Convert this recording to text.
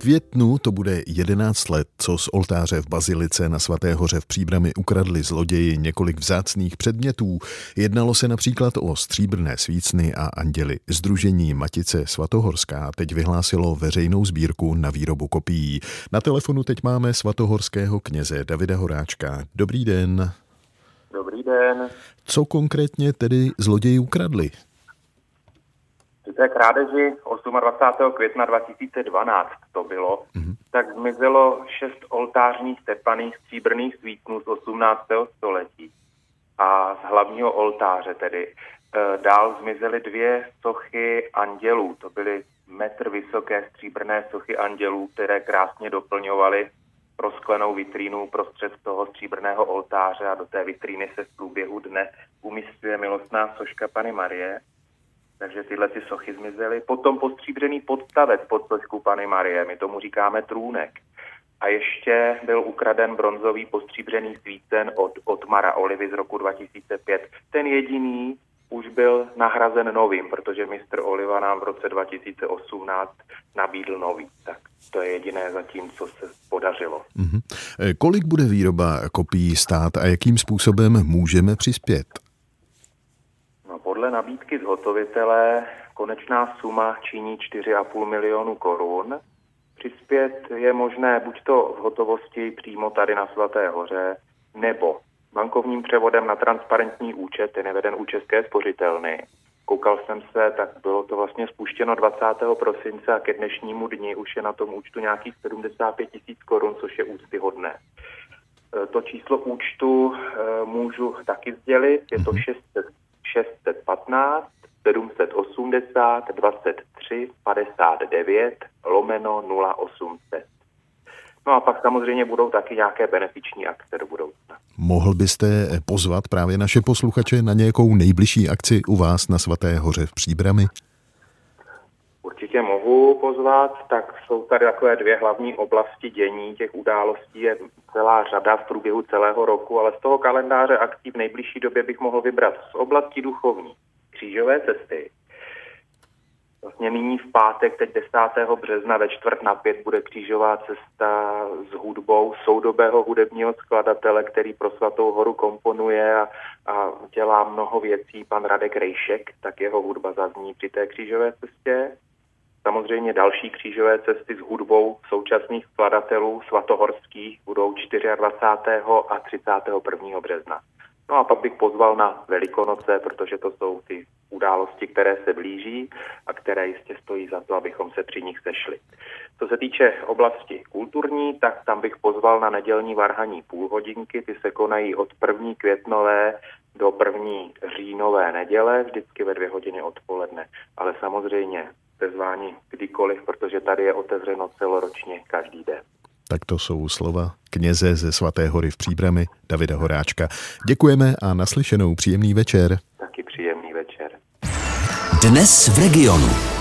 květnu to bude 11 let, co z oltáře v bazilice na Svaté hoře v Příbrami ukradli zloději několik vzácných předmětů. Jednalo se například o stříbrné svícny a anděly. Sdružení Matice Svatohorská teď vyhlásilo veřejnou sbírku na výrobu kopií. Na telefonu teď máme svatohorského kněze Davida Horáčka. Dobrý den. Dobrý den. Co konkrétně tedy zloději ukradli? Při té krádeži 28. května 2012 to bylo, tak zmizelo 6 oltářních tepaných stříbrných svícnů z 18. století. A z hlavního oltáře tedy dál zmizely 2 sochy andělů. To byly metr vysoké stříbrné sochy andělů, které krásně doplňovaly prosklenou vitrínu prostřed toho stříbrného oltáře a do té vitríny se v průběhu dne umístuje milostná soška Panny Marie. Takže tyhle ty sochy zmizely. Potom postříbřený podstavec pod sošku Panny Marie, my tomu říkáme trůnek. A ještě byl ukraden bronzový postříbřený svícen od Mara Olivy z roku 2005. Ten jediný už byl nahrazen novým, protože mistr Oliva nám v roce 2018 nabídl nový. Tak to je jediné zatím, co se podařilo. Mm-hmm. Kolik bude výroba kopií stát a jakým způsobem můžeme přispět? Podle nabídky zhotovitele konečná suma činí 4,5 milionu korun. Přispět je možné buď to v hotovosti přímo tady na Svaté hoře, nebo bankovním převodem na transparentní účet, ten je veden u České spořitelny. Koukal jsem se, tak bylo to vlastně spuštěno 20. prosince a ke dnešnímu dni už je na tom účtu nějakých 75 000 korun, což je úctyhodné. To číslo účtu můžu taky sdělit, je to 615 780 23 59 /0800. No a pak samozřejmě budou taky nějaké benefiční akce do budoucna. Mohl byste pozvat právě naše posluchače na nějakou nejbližší akci u vás na Svaté hoře v Příbrami? Určitě mohu pozvat, tak jsou tady takové 2 hlavní oblasti dění, těch událostí je celá řada v průběhu celého roku, ale z toho kalendáře akcí v nejbližší době bych mohl vybrat z oblasti duchovní, křížové cesty. Vlastně nyní v pátek, teď 10. března ve 4:05 bude křížová cesta s hudbou soudobého hudebního skladatele, který pro Svatou horu komponuje a dělá mnoho věcí, pan Radek Rejšek, tak jeho hudba zazní při té křížové cestě. Samozřejmě další křížové cesty s hudbou současných skladatelů svatohorských budou 24. a 31. března. No a pak bych pozval na Velikonoce, protože to jsou ty události, které se blíží a které jistě stojí za to, abychom se při nich sešli. Co se týče oblasti kulturní, tak tam bych pozval na nedělní varhaní půlhodinky. Ty se konají od 1. květnové do 1. říjnové neděle, vždycky ve 2 hodiny odpoledne. Ale samozřejmě jste zváni kdykoliv, protože tady je otevřeno celoročně každý den. Tak to jsou slova kněze ze Svaté hory v Příbrami Davida Horáčka. Děkujeme a naslyšenou, příjemný večer. Taky příjemný večer. Dnes v regionu.